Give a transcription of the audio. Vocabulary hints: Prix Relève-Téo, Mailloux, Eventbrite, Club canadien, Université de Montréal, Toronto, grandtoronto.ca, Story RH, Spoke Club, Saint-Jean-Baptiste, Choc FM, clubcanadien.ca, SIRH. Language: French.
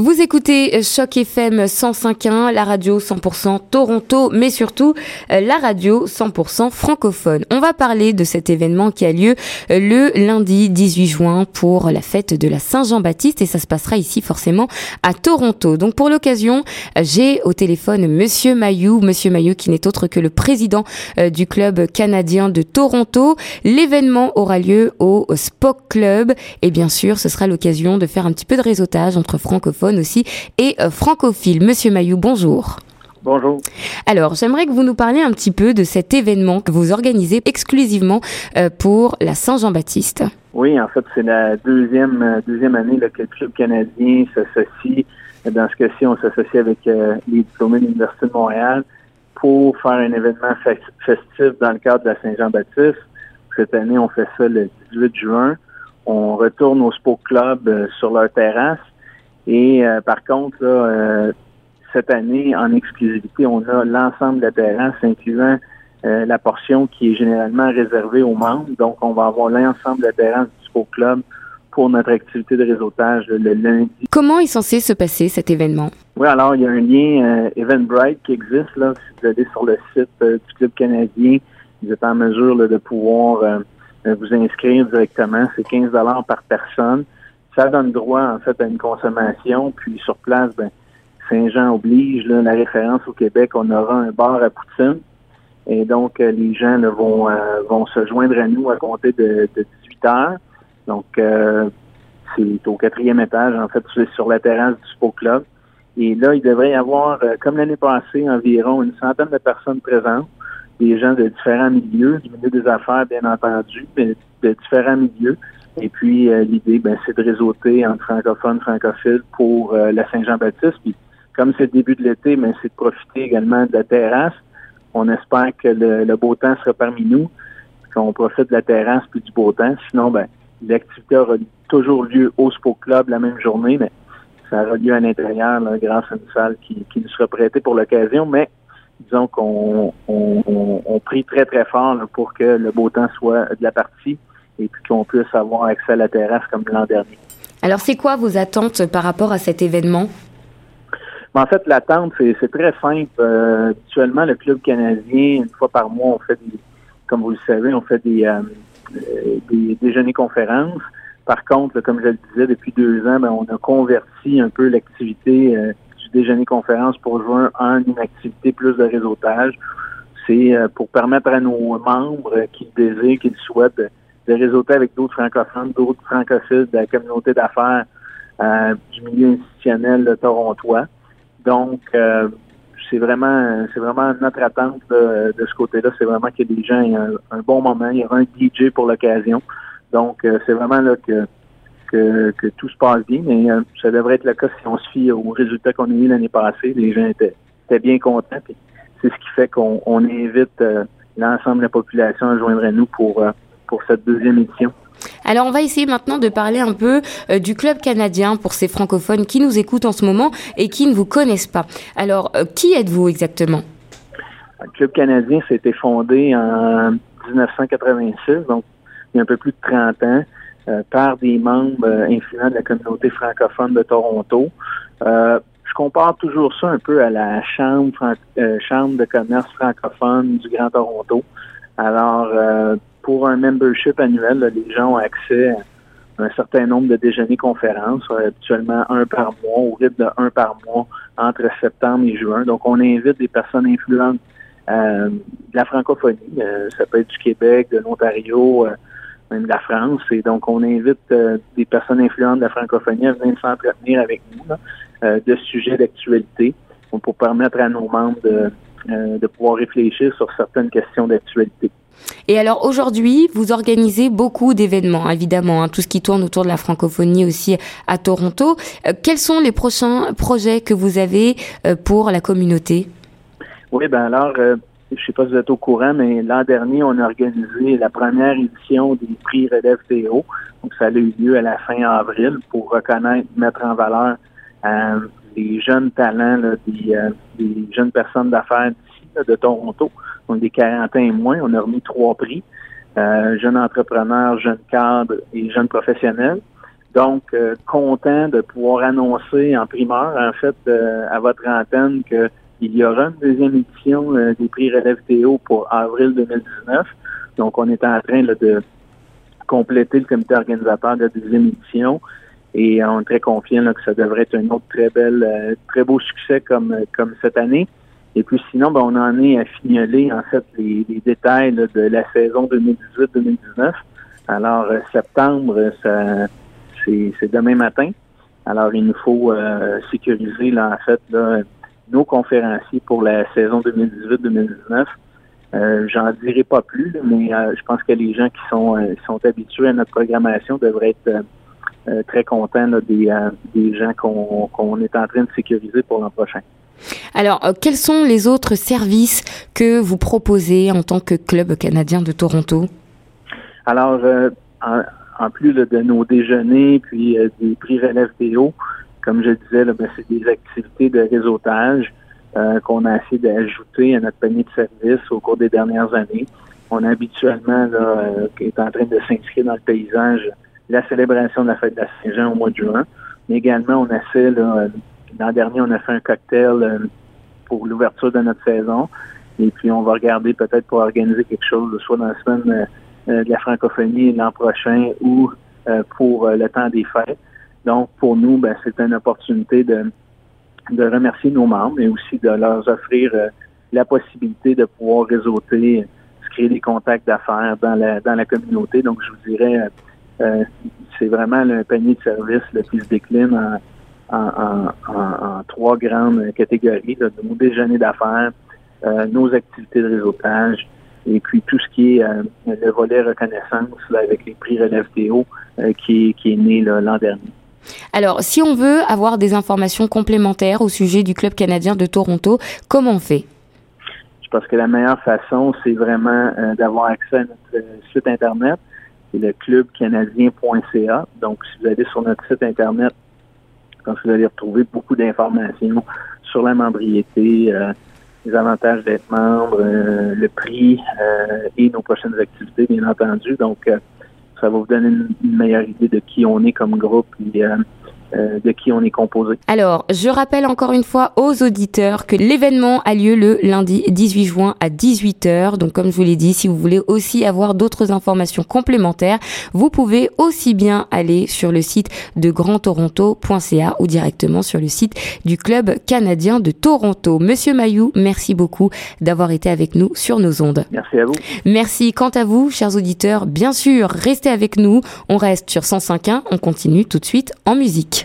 Vous écoutez Choc FM 105.1, la radio 100% Toronto, mais surtout la radio 100% francophone. On va parler de cet événement qui a lieu le lundi 18 juin pour la fête de la Saint-Jean-Baptiste et ça se passera ici forcément à Toronto. Donc pour l'occasion, j'ai au téléphone Monsieur Mailloux qui n'est autre que le président du Club canadien de Toronto. L'événement aura lieu au Spoke Club et bien sûr, ce sera l'occasion de faire un petit peu de réseautage entre francophones aussi et francophile. Monsieur Mailloux, bonjour. Bonjour. Alors, j'aimerais que vous nous parliez un petit peu de cet événement que vous organisez exclusivement pour la Saint-Jean-Baptiste. Oui, en fait, c'est la deuxième année là, que le Club canadien s'associe. Dans ce cas-ci, on s'associe avec les diplômés de l'Université de Montréal pour faire un événement festif dans le cadre de la Saint-Jean-Baptiste. Cette année, on fait ça le 18 juin. On retourne au Spoke Club sur leur terrasse. Et par contre, là, cette année, en exclusivité, on a l'ensemble de la terrasse, incluant la portion qui est généralement réservée aux membres. Donc, on va avoir l'ensemble de la terrasse du Spoke Club pour notre activité de réseautage le lundi. Comment est censé se passer cet événement? Oui, alors, il y a un lien Eventbrite qui existe. Là, si vous allez sur le site du Club canadien, vous êtes en mesure là, de pouvoir vous inscrire directement. C'est 15 $ par personne. Ça donne droit, en fait, à une consommation. Puis, sur place, ben, Saint-Jean oblige, là, la référence au Québec, on aura un bar à poutine. Et donc, les gens là, vont se joindre à nous à compter de 18 heures. Donc, c'est au 4e étage, en fait, sur la terrasse du Spoke Club. Et là, il devrait y avoir, comme l'année passée, environ une centaine de personnes présentes, des gens de différents milieux, du milieu des affaires, bien entendu, mais de différents milieux. Et puis, l'idée, ben, c'est de réseauter entre francophones, francophiles pour la Saint-Jean-Baptiste. Puis, comme c'est le début de l'été, ben, c'est de profiter également de la terrasse. On espère que le beau temps sera parmi nous, qu'on profite de la terrasse puis du beau temps. Sinon, ben, l'activité aura toujours lieu au Spoke Club la même journée, mais ça aura lieu à l'intérieur là, grâce à une salle qui nous sera prêtée pour l'occasion. Mais disons qu'on prie très, très fort là, pour que le beau temps soit de la partie. Et puis qu'on puisse avoir accès à la terrasse comme l'an dernier. Alors, c'est quoi vos attentes par rapport à cet événement? En fait, l'attente, c'est très simple. Actuellement, le Club canadien, une fois par mois, on fait, comme vous le savez, on fait des déjeuners-conférences. Par contre, là, comme je le disais, depuis 2 ans, ben, on a converti un peu l'activité du déjeuner-conférence pour jouer en une activité plus de réseautage. C'est pour permettre à nos membres qui le désirent, qui le souhaitent, de réseauter avec d'autres francophones, d'autres francophiles de la communauté d'affaires du milieu institutionnel de torontois. Donc, c'est vraiment notre attente de ce côté-là. C'est vraiment que les gens aient un bon moment. Il y aura un DJ pour l'occasion. Donc, c'est vraiment là que tout se passe bien. Mais ça devrait être le cas si on se fie aux résultats qu'on a eu l'année passée. Les gens étaient bien contents. Puis c'est ce qui fait qu'on invite l'ensemble de la population à joindre à nous pour cette deuxième édition. Alors, on va essayer maintenant de parler un peu du Club canadien pour ces francophones qui nous écoutent en ce moment et qui ne vous connaissent pas. Alors, qui êtes-vous exactement? Le Club canadien, ça a été fondé en 1986, donc il y a un peu plus de 30 ans, par des membres influents de la communauté francophone de Toronto. Je compare toujours ça un peu à la chambre de commerce francophone du Grand Toronto. Alors, pour un membership annuel, là, les gens ont accès à un certain nombre de déjeuners-conférences, habituellement un par mois, au rythme de un par mois, entre septembre et juin. Donc, on invite des personnes influentes de la francophonie. Ça peut être du Québec, de l'Ontario, même de la France. Et donc, on invite des personnes influentes de la francophonie à venir s'entretenir avec nous là, de sujets d'actualité pour permettre à nos membres de pouvoir réfléchir sur certaines questions d'actualité. Et alors aujourd'hui, vous organisez beaucoup d'événements, évidemment, hein, tout ce qui tourne autour de la francophonie aussi à Toronto. Quels sont les prochains projets que vous avez pour la communauté? Oui, ben alors, je ne sais pas si vous êtes au courant, mais l'an dernier, on a organisé la première édition des Prix Relève-Téo. Donc, ça a eu lieu à la fin avril pour reconnaître, mettre en valeur les jeunes talents, là, des jeunes personnes d'affaires d'ici, là, de Toronto. Donc, des 40 ans et moins, on a remis 3 prix, jeunes entrepreneurs, jeunes cadres et jeunes professionnels. Donc, content de pouvoir annoncer en primeur, en fait, à votre antenne que il y aura une deuxième édition des Prix Relève-Téo pour avril 2019. Donc, on est en train là, de compléter le comité organisateur de la deuxième édition et on est très confiant là, que ça devrait être un autre très beau succès comme cette année. Et puis sinon, ben, on en est à fignoler en fait les détails là, de la saison 2018-2019. Alors, septembre, ça c'est demain matin. Alors, il nous faut sécuriser là, en fait là, nos conférenciers pour la saison 2018-2019. J'en dirai pas plus, mais je pense que les gens qui sont habitués à notre programmation devraient être très contents là, des gens qu'on est en train de sécuriser pour l'an prochain. Alors, quels sont les autres services que vous proposez en tant que Club canadien de Toronto? Alors, en plus là, de nos déjeuners puis des prix Relève-Téo, comme je disais, là, ben, c'est des activités de réseautage qu'on a essayé d'ajouter à notre panier de services au cours des dernières années. On a habituellement, là, est en train de s'inscrire dans le paysage, la célébration de la fête de la Saint-Jean au mois de juin. Mais également, on essaie, là, l'an dernier, on a fait un cocktail pour l'ouverture de notre saison. Et puis, on va regarder peut-être pour organiser quelque chose, soit dans la semaine de la francophonie l'an prochain ou pour le temps des fêtes. Donc, pour nous, ben, c'est une opportunité de remercier nos membres et aussi de leur offrir la possibilité de pouvoir réseauter, se créer des contacts d'affaires dans la communauté. Donc, je vous dirais, c'est vraiment le panier de services qui se décline en trois grandes catégories, là, nos déjeuners d'affaires, nos activités de réseautage, et puis tout ce qui est le volet reconnaissance là, avec les prix Relève-Téo qui est né là, l'an dernier. Alors, si on veut avoir des informations complémentaires au sujet du Club canadien de Toronto, comment on fait? Je pense que la meilleure façon, c'est vraiment d'avoir accès à notre site Internet, c'est le clubcanadien.ca. Donc, si vous allez sur notre site Internet, vous allez retrouver beaucoup d'informations sur la membriété, les avantages d'être membre, le prix et nos prochaines activités, bien entendu. Donc, ça va vous donner une meilleure idée de qui on est comme groupe et de qui on est composé. Alors, je rappelle encore une fois aux auditeurs que l'événement a lieu le lundi 18 juin à 18h. Donc, comme je vous l'ai dit, si vous voulez aussi avoir d'autres informations complémentaires, vous pouvez aussi bien aller sur le site de grandtoronto.ca ou directement sur le site du Club canadien de Toronto. Monsieur Mailloux, merci beaucoup d'avoir été avec nous sur nos ondes. Merci à vous. Merci. Quant à vous, chers auditeurs, bien sûr, restez avec nous. On reste sur 105.1. On continue tout de suite en musique.